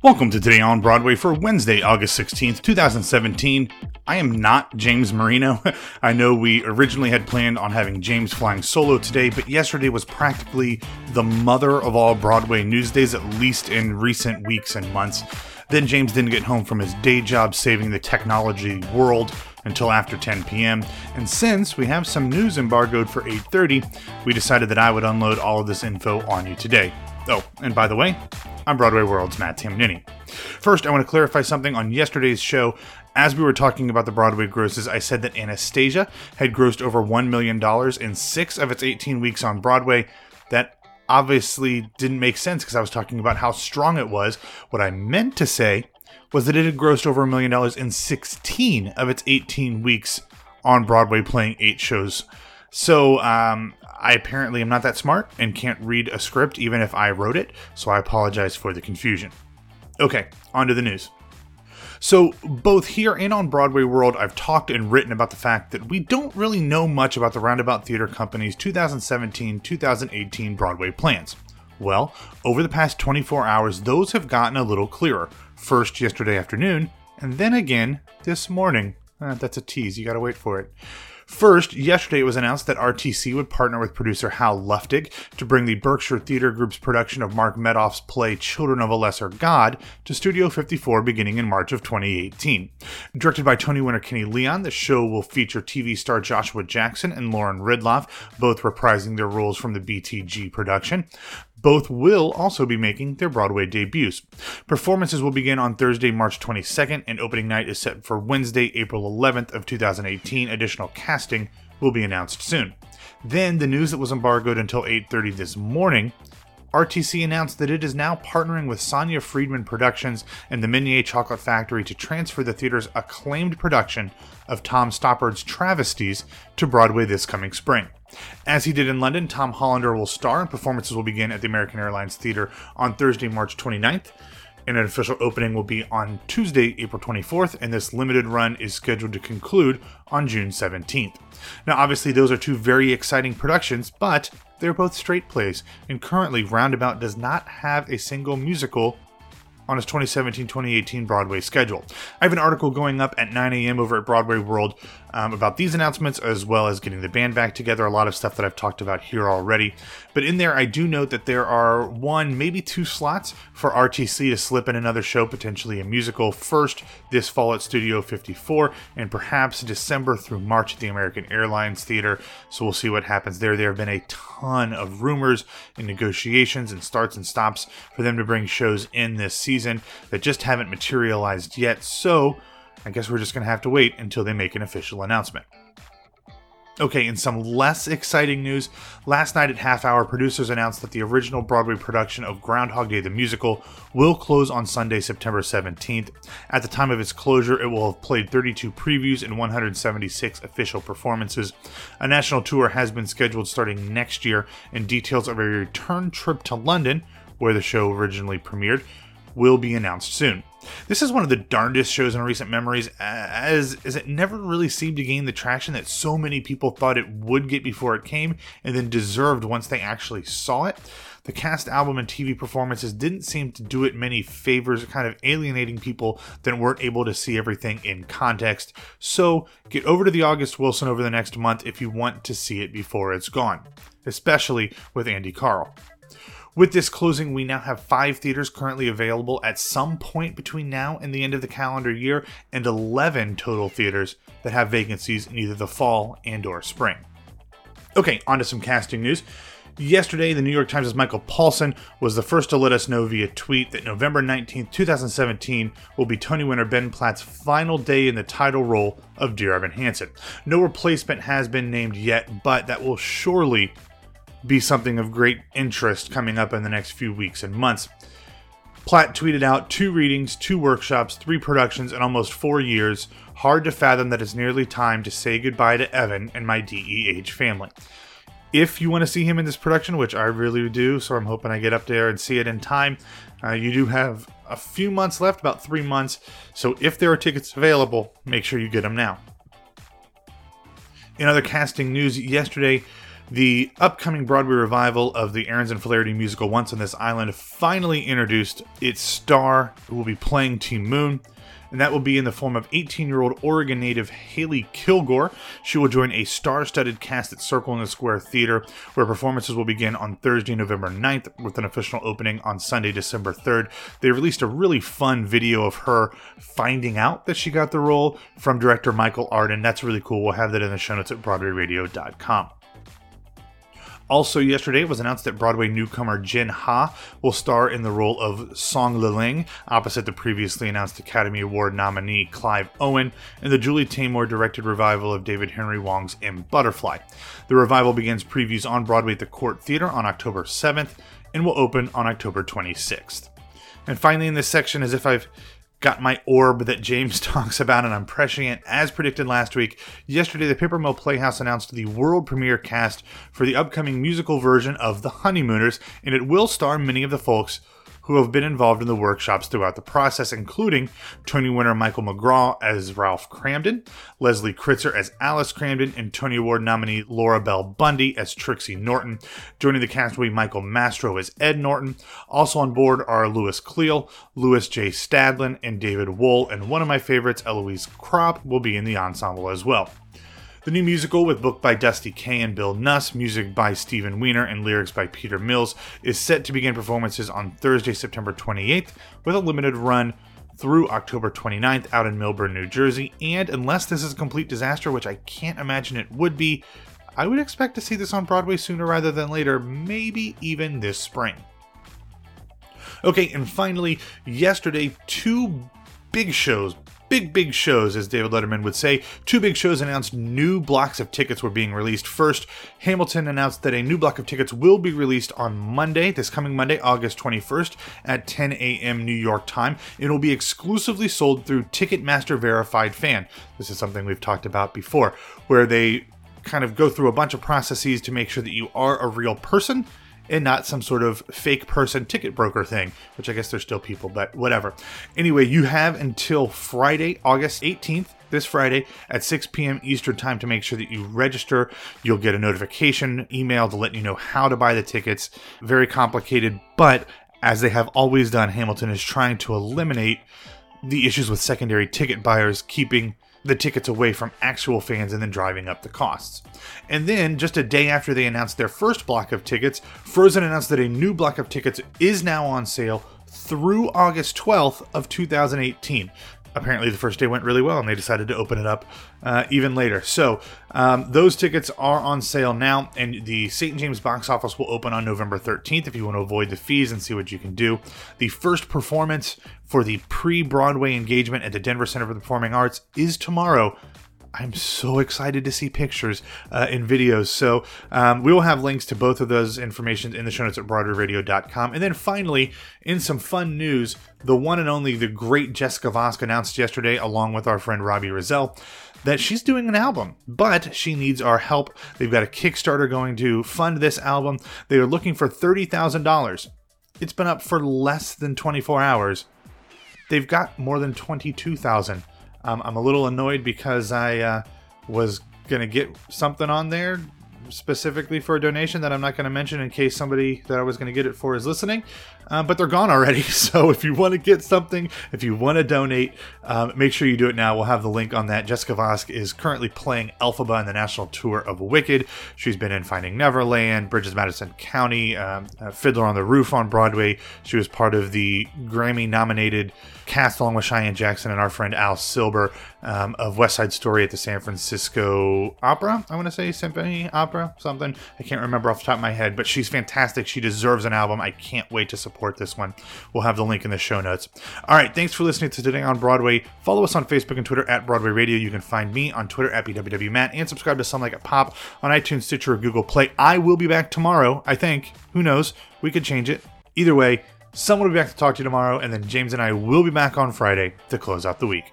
Welcome to Today on Broadway for Wednesday, August 16th, 2017. I am not James Marino. I know we originally had planned on having James flying solo today, but yesterday was practically the mother of all Broadway news days, at least in recent weeks and months. Then James didn't get home from his day job saving the technology world until after 10 p.m. And since we have some news embargoed for 8:30, we decided that I would unload all of this info on you today. Oh, and by the way, I'm Broadway World's Matt Tamburini. First, I want to clarify something on yesterday's show. As we were talking about the Broadway grosses, I said that Anastasia had grossed over $1 million in 6 of its 18 weeks on Broadway. That obviously didn't make sense because I was talking about how strong it was. What I meant to say was that it had grossed over $1 million in 16 of its 18 weeks on Broadway, playing 8 shows. So, I apparently am not that smart and can't read a script even if I wrote it, so I apologize for the confusion. Okay, on to the news. So, both here and on Broadway World, I've talked and written about the fact that we don't really know much about the Roundabout Theatre Company's 2017-2018 Broadway plans. Well, over the past 24 hours, those have gotten a little clearer. First yesterday afternoon, and then again this morning. That's a tease, you gotta wait for it. First, yesterday it was announced that RTC would partner with producer Hal Luftig to bring the Berkshire Theatre Group's production of Mark Medoff's play Children of a Lesser God to Studio 54 beginning in March of 2018. Directed by Tony winner Kenny Leon, the show will feature TV star Joshua Jackson and Lauren Ridloff, both reprising their roles from the BTG production. Both will also be making their Broadway debuts. Performances will begin on Thursday, March 22nd, and opening night is set for Wednesday, April 11th of 2018. Additional casting will be announced soon. Then, the news that was embargoed until 8:30 this morning, RTC announced that it is now partnering with Sonia Friedman Productions and the Menier Chocolate Factory to transfer the theater's acclaimed production of Tom Stoppard's Travesties to Broadway this coming spring. As he did in London, Tom Hollander will star, and performances will begin at the American Airlines Theater on Thursday, March 29th, and an official opening will be on Tuesday, April 24th, and this limited run is scheduled to conclude on June 17th. Now, obviously, those are two very exciting productions, but they're both straight plays, and currently, Roundabout does not have a single musical on its 2017-2018 Broadway schedule. I have an article going up at 9 a.m. over at Broadway World about these announcements, as well as getting the band back together, a lot of stuff that I've talked about here already. But in there, I do note that there are one, maybe two slots for RTC to slip in another show, potentially a musical, first this fall at Studio 54, and perhaps December through March at the American Airlines Theater. So we'll see what happens there. There have been a ton of rumors and negotiations and starts and stops for them to bring shows in this season that just haven't materialized yet, so I guess we're just going to have to wait until they make an official announcement. Okay, in some less exciting news, last night at half hour, producers announced that the original Broadway production of Groundhog Day the Musical will close on Sunday, September 17th. At the time of its closure, it will have played 32 previews and 176 official performances. A national tour has been scheduled starting next year, and details of a return trip to London, where the show originally premiered, will be announced soon. This is one of the darndest shows in recent memories, as it never really seemed to gain the traction that so many people thought it would get before it came, and then deserved once they actually saw it. The cast, album, and TV performances didn't seem to do it many favors, kind of alienating people that weren't able to see everything in context. So get over to the August Wilson over the next month if you want to see it before it's gone, especially with Andy Karl. With this closing, we now have 5 theaters currently available at some point between now and the end of the calendar year, and 11 total theaters that have vacancies in either the fall and/or spring. Okay, on to some casting news. Yesterday, the New York Times' Michael Paulson was the first to let us know via tweet that November 19, 2017 will be Tony winner Ben Platt's final day in the title role of Dear Evan Hansen. No replacement has been named yet, but that will surely be something of great interest coming up in the next few weeks and months. Platt tweeted out 2 readings, 2 workshops, 3 productions in almost 4 years. Hard to fathom that it's nearly time to say goodbye to Evan and my DEH family. If you want to see him in this production, which I really do, so I'm hoping I get up there and see it in time, you do have a few months left, about 3 months, so if there are tickets available, make sure you get them now. In other casting news, yesterday, the upcoming Broadway revival of the Aarons and Flaherty musical Once on This Island finally introduced its star, who will be playing Team Moon, and that will be in the form of 18-year-old Oregon native Haley Kilgore. She will join a star-studded cast at Circle in the Square Theater, where performances will begin on Thursday, November 9th, with an official opening on Sunday, December 3rd. They released a really fun video of her finding out that she got the role from director Michael Arden. That's really cool. We'll have that in the show notes at BroadwayRadio.com. Also yesterday, it was announced that Broadway newcomer Jin Ha will star in the role of Song Le Ling, opposite the previously announced Academy Award nominee Clive Owen, in the Julie Taymor-directed revival of David Henry Hwang's M. Butterfly. The revival begins previews on Broadway at the Court Theater on October 7th and will open on October 26th. And finally in this section, as if I've got my orb that James talks about and I'm pressing it. As predicted last week, yesterday the Paper Mill Playhouse announced the world premiere cast for the upcoming musical version of The Honeymooners, and it will star many of the folks who have been involved in the workshops throughout the process, including Tony winner Michael McGraw as Ralph Cramden, Leslie Kritzer as Alice Cramden, and Tony Award nominee Laura Bell Bundy as Trixie Norton. Joining the cast will be Michael Mastro as Ed Norton. Also on board are Louis Cleal, Louis J. Stadlin, and David Wohl, and one of my favorites, Eloise Kropp, will be in the ensemble as well. The new musical, with book by Dusty Kaye and Bill Nuss, music by Stephen Weiner, and lyrics by Peter Mills, is set to begin performances on Thursday, September 28th, with a limited run through October 29th out in Millburn, New Jersey, and unless this is a complete disaster, which I can't imagine it would be, I would expect to see this on Broadway sooner rather than later, maybe even this spring. Okay, and finally, yesterday, two big shows, big shows, as David Letterman would say. Two big shows announced new blocks of tickets were being released. First, Hamilton announced that a new block of tickets will be released on Monday, this coming Monday, August 21st at 10 a.m. New York time. It will be exclusively sold through Ticketmaster Verified Fan. This is something we've talked about before, where they kind of go through a bunch of processes to make sure that you are a real person and not some sort of fake person ticket broker thing, which I guess there's still people, but whatever. Anyway, you have until Friday, August 18th, this Friday, at 6 p.m. Eastern time to make sure that you register. You'll get a notification email to let you know how to buy the tickets. Very complicated, but as they have always done, Hamilton is trying to eliminate the issues with secondary ticket buyers, keeping the tickets away from actual fans and then driving up the costs. And then, just a day after they announced their first block of tickets, Frozen announced that a new block of tickets is now on sale through August 12th of 2018. Apparently the first day went really well and they decided to open it up even later. So those tickets are on sale now, and the St. James box office will open on November 13th if you want to avoid the fees and see what you can do. The first performance for the pre-Broadway engagement at the Denver Center for the Performing Arts is tomorrow. I'm so excited to see pictures and videos. So we will have links to both of those information in the show notes at BroadwayRadio.com. And then finally, in some fun news, the one and only, the great Jessica Vosk announced yesterday, along with our friend Robbie Rizell, that she's doing an album, but she needs our help. They've got a Kickstarter going to fund this album. They are looking for $30,000. It's been up for less than 24 hours. They've got more than 22,000. I'm a little annoyed because I was going to get something on there specifically for a donation that I'm not going to mention in case somebody that I was going to get it for is listening, but they're gone already. So if you want to get something, if you want to donate, make sure you do it now. We'll have the link on that. Jessica Vosk is currently playing Elphaba in the national tour of Wicked. She's been in Finding Neverland, Bridges Madison County, Fiddler on the Roof on Broadway. She was part of the Grammy nominated cast along with Cheyenne Jackson and our friend Al Silber of West Side Story at the San Francisco Opera. I want to say Symphony Opera, something. I can't remember off the top of my head, but she's fantastic. She deserves an album. I can't wait to support this one. We'll have the link in the show notes. All right, thanks for listening to Today on Broadway. Follow us on Facebook and Twitter at Broadway Radio. You can find me on Twitter at BWWMatt and subscribe to Some Like It Pop on iTunes, Stitcher, or Google Play. I will be back tomorrow, I think. Who knows? We could change it. Either way, someone will be back to talk to you tomorrow, and then James and I will be back on Friday to close out the week.